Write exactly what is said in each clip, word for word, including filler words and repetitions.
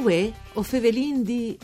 Uè, o Fevelin di...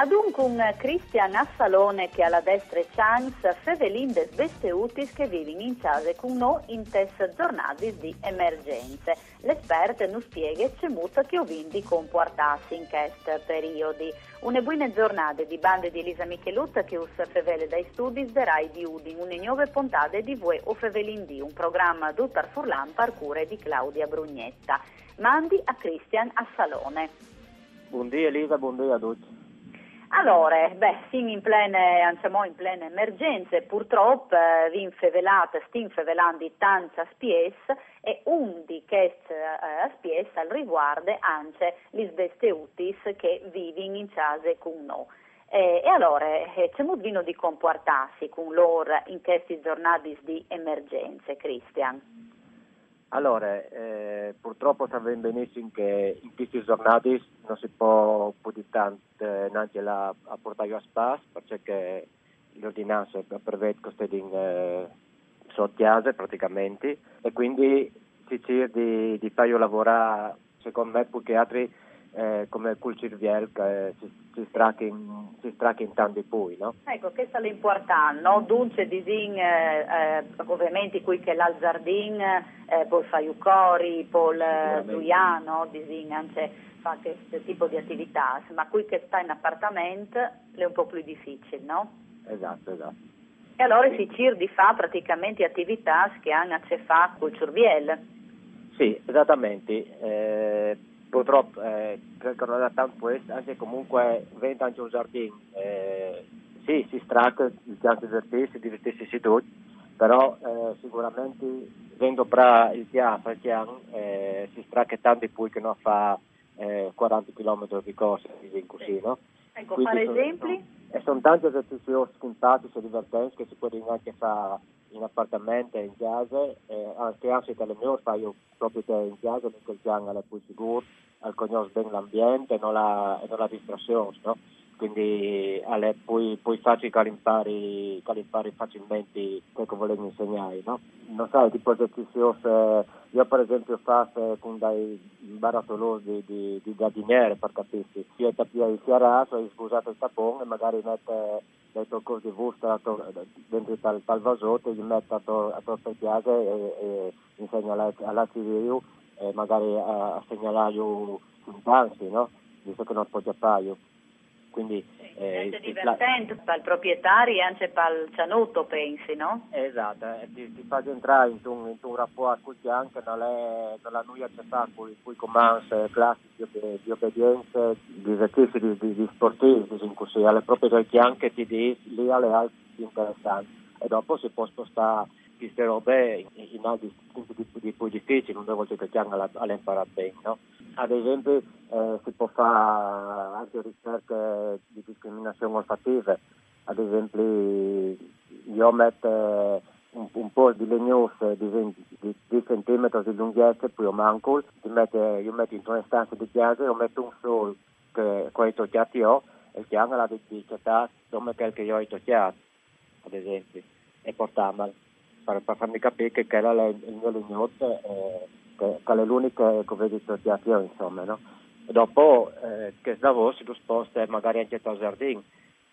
Adunque un Christian Assalone che alla destra chance Fevelin des besteutis che vivono in case con noi in testa giornate di emergenze. L'esperto non spiega c'è molto che ho vinto comportarsi in questi periodi. Una buona giornata di bande di Elisa Michelutta che us fevele dai studi Rai di Udine, una nuova puntata di Vue o Fevelin di, un programma d'Uttar Furlan par cure di Claudia Brugnetta. Mandi a Christian Assalone. Buondì Elisa, buondì a tutti. Allora, beh, siamo in plene, anziamo in plene emergenze, purtroppo eh, vi infevelate, sti infevelando tante spies e un di queste eh, spies al riguardo anche gli sbesteutis che vivono in case con noi. Eh, e allora, eh, c'è molto vino di comportarsi con loro in queste giornate di emergenze, Christian? Allora, eh, purtroppo sappiamo benissimo che in queste giornate non si può più tanto eh, Angela a portare a spas, perché l'ordinanza prevede che stiano sotto casa praticamente, e quindi si cerca di, di farlo lavorare, secondo me, più che altri eh, come culturviel che si, si stracca in, in tanti poi, no? Ecco, questa è l'importante, no? Dunque, disin, eh, eh, ovviamente qui che l'alzardin... Eh, poi fa Iucori, poi Giuliano, anche fa questo tipo di attività, ma qui che sta in appartamento è un po' più difficile, no? Esatto, esatto. E allora sì. Si cirdi fa praticamente attività che hanno a che fa col Ciurbiel. Sì, esattamente. Eh, purtroppo, eh, non da tanto questo, anche comunque vende anche un giardino. Eh, sì, si stracca, si divertirsi, divertirsi tutti, però eh, sicuramente... Vendo pra il Tian, per il Tian eh, si stracca tanto poi che non fa eh, quaranta chilometri di cose, così, no? Ecco, quindi fare sono, esempi? E sono tanti esercizi simpatici e divertenti che si possono anche fare in appartamento, in casa, eh, anche anche dalle mie fa io proprio in casa, perché il Tian è più sicuro, conosce bene l'ambiente e non la, non la distrazione, no? Quindi alle, poi, poi faccio calimpari, calimpari facilmente quello che volevo insegnare, no? Non sai, tipo esercizio, io per esempio faccio con dei barattolosi di, di giardiniere, per capirsi, si è tappato il chiarasso, hai scusato il tapone e magari mette dei tocchi di busta dentro il vasotto, gli mette a torta piaga e, e insegna alla, alla civile e magari a, a segnalare in tanti, no? Visto che non può giappare. Quindi è eh, divertente la... per il proprietario e anche per il cianotto, pensi, no? Esatto, eh, ti, ti fa entrare in un, in un rapporto con il Tian che non è la noia che fa con i comandi classici di, di obbedienza, di esercizi, di, di, di sportivi, di così, è proprio del Tian che ti dice lì alle altre interessanti e dopo si può spostare queste robe in, in altri punti di, di, di più difficili, una volta che il Tian l'ha imparato bene, no? Ad esempio eh, si può fare anche ricerche di discriminazione olfattiva, ad esempio io metto un, un po' di legnose di venti centimetri di lunghezza, poi io manco, io metto in una stanza di chiesa, io metto un solo che ho tocchiato io e chiamo la dicciata come quel che io ho tocchiato, ad esempio, e portamelo per, per farmi capire che era il mio legnose. Eh, che è l'unica che vedi tocchiati io, insomma, no? E dopo eh, che lavoro si lo sposta magari anche al giardino,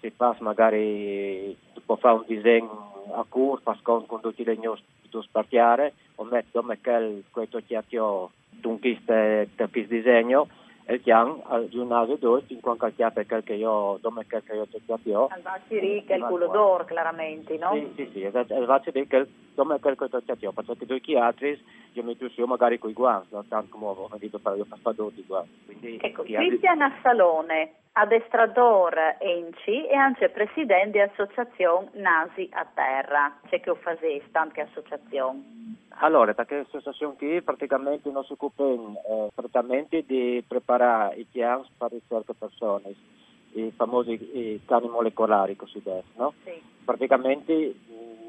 si passa magari, si può fare un disegno a curva con, con tutti i legnosi da spartiare, o metto che quei tocchiati io un questo disegno e il Tian di un naso e due, cinquanta chiappe che io tocchiati io. Al vacci ricca il culo d'oro, chiaramente, no? Sì, sì, sì, al vacci ricca il come quel che ho tocchiato io, perché due chiatri io mi chiuso magari con i guanti, non tanto come ho detto per io passato di guanti. Ecco, Christian Assalone, addestratore E N C I e anche presidente di associazione Nasi a Terra, c'è che ho fatto anche associazione. Allora, perché l'associazione qui praticamente non si occupa eh, praticamente di preparare i piani per certe persone, i famosi i cani molecolari cosiddetti, no? Sì. Praticamente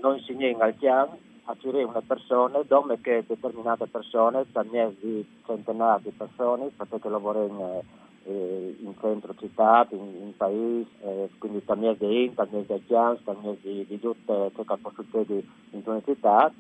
non insegna al Tian a cercare una persona, dove che determinate persone, di centinaia di persone, perché lavorano eh, in centro città, in, in paese, eh, quindi tammiesi di Inter, tammiesi di Tian, tammiesi di tutte ciò che può succedere in una città,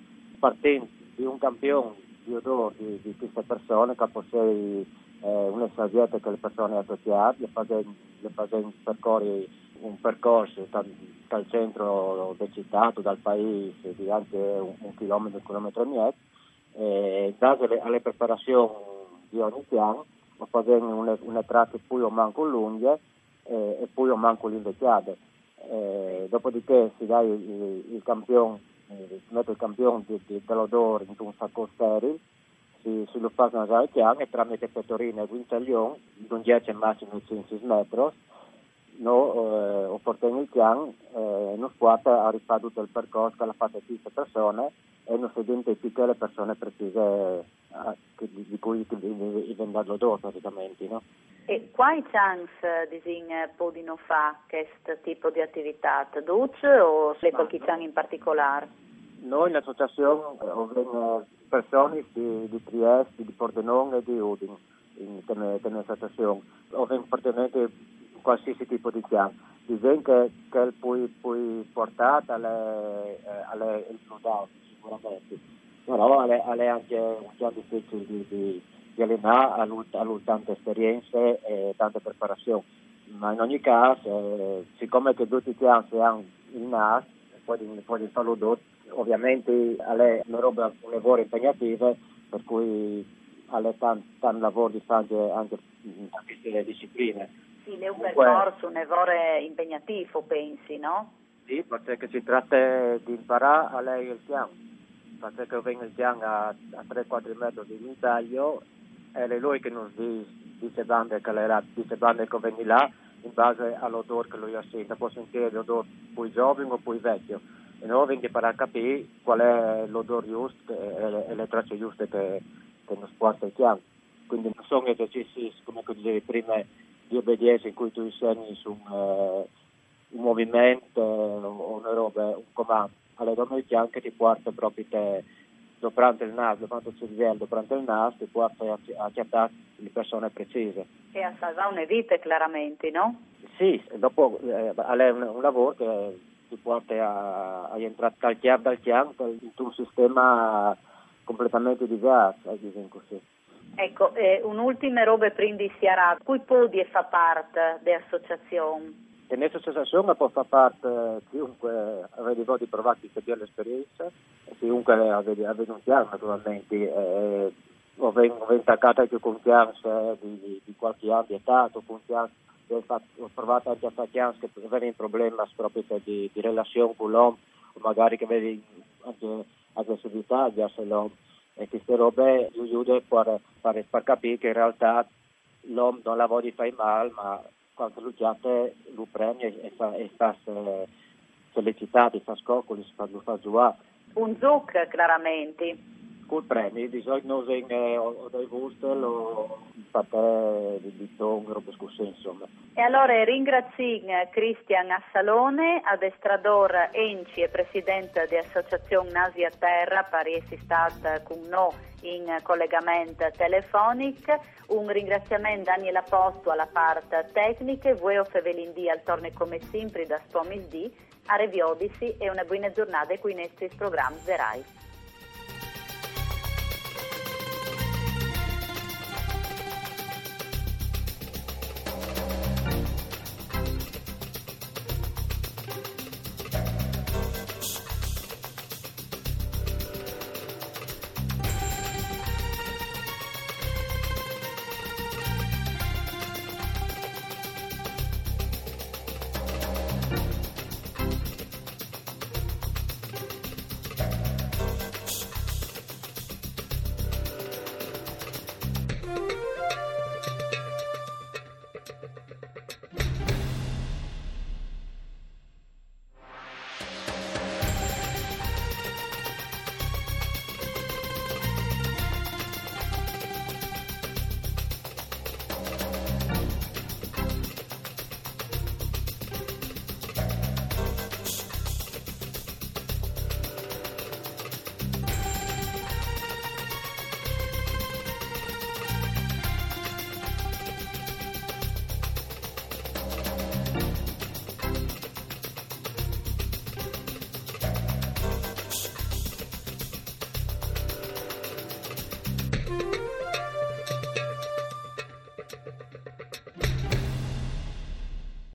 partenti di un campione di odore di, di queste persone, che possiede eh, una salvietta che le persone associate, le facendo percorrere un percorso dal, dal centro del città, dal paese, di anche un, un chilometro, un chilometro e mezzo, e dato le, alle preparazioni di ogni piano, facendo una, una tratta più o meno lunga eh, e più o meno invecchiata. Eh, dopodiché si dà il, il, il campione, eh, si mette il campione di, di, dell'odore in un sacco sterile, si, si lo fa nella chiama e tramite pettorine e guinzaglione, con dieci massimo cinque metri, no, eh, ho portato il piano eh, non squadra ha rifatto tutto il percorso che l'ha fatto queste persone e non si diventa più che le persone precise eh, di cui il vendato d'odore praticamente, no? E quali chance disin podino fa questo tipo di attività? Duce o le colchizioni in particolare? Noi in associazione abbiamo persone di, di Trieste, di Pordenone e di Udine in, come, come associazione, abbiamo praticamente qualsiasi tipo di piano, dicono che, che puoi, puoi portare alle, alle il nuoto sicuramente, però è anche un piano difficile di, di, di allenare, ha tante esperienze e tante preparazioni, ma in ogni caso, eh, siccome che tutti i piani si hanno il N A S, poi poi farlo dopo, ovviamente è una roba, un lavoro impegnativo, per cui ha tanto, tanto lavoro di fare anche in queste discipline. Sì, è un percorso, un lavoro impegnativo, pensi, no? Sì, perché si tratta di imparare a lei il piano, perché vengo il piano a, a tre quattro metri di intaglio, è lui che non dice bande che lei dice bande che vieni là, in base all'odore che lui ha sentito, può sentire l'odore più giovane o più vecchio, e noi vengo per capire qual è l'odore giusto e, e le tracce giuste che, che non porta il piano. Quindi non sono esercizi, come dicevi prima, di obbedienza in cui tu insegni su un, eh, un movimento o una roba, un comando. Alle donne bianche ti porta proprio te, durante il naso, durante il cervello, durante il naso, ti porta a accettare le persone precise. E a salvare una vita, chiaramente, no? Sì, dopo eh, è un, un lavoro che ti porta a, a entrare dal chiam, dal chiam, in un sistema completamente diverso, diciamo così. Ecco, eh, un'ultima roba prima di Siarà, cui podi fa parte dell'associazione? Nell'associazione può far parte chiunque aveva voglia di provare l'esperienza, chiunque aveva un piano naturalmente, eh, o vengo intaccata anche con piano di, di qualche anno di età, con piano, ho provato anche a fare piano che aveva un problema proprio di, di relazione con l'uomo, o magari che aveva anche aggressività verso l'uomo. E queste robe aiutano per, per, per capire che in realtà l'uomo non la voglia di fare male, ma quando lo chiate lo prende e, e fa sollecitare, fa scoccoli, lo fa giocare. Un gioco, chiaramente. Col premio, di solito usano eh, o dei wurzel o papè di tonno, roba scusa, insomma. E allora ringraziamo Christian Assalone, addestrador E N C I e presidente dell'associazione Nasi a Terra, Pariesi Stat con noi in collegamento telefonico. Un ringraziamento a Daniela Posto alla parte tecnica e voi Fevelindì al torne come sempre da Spomisdì a Reviodisi e una buona giornata qui in questo programma Zerai.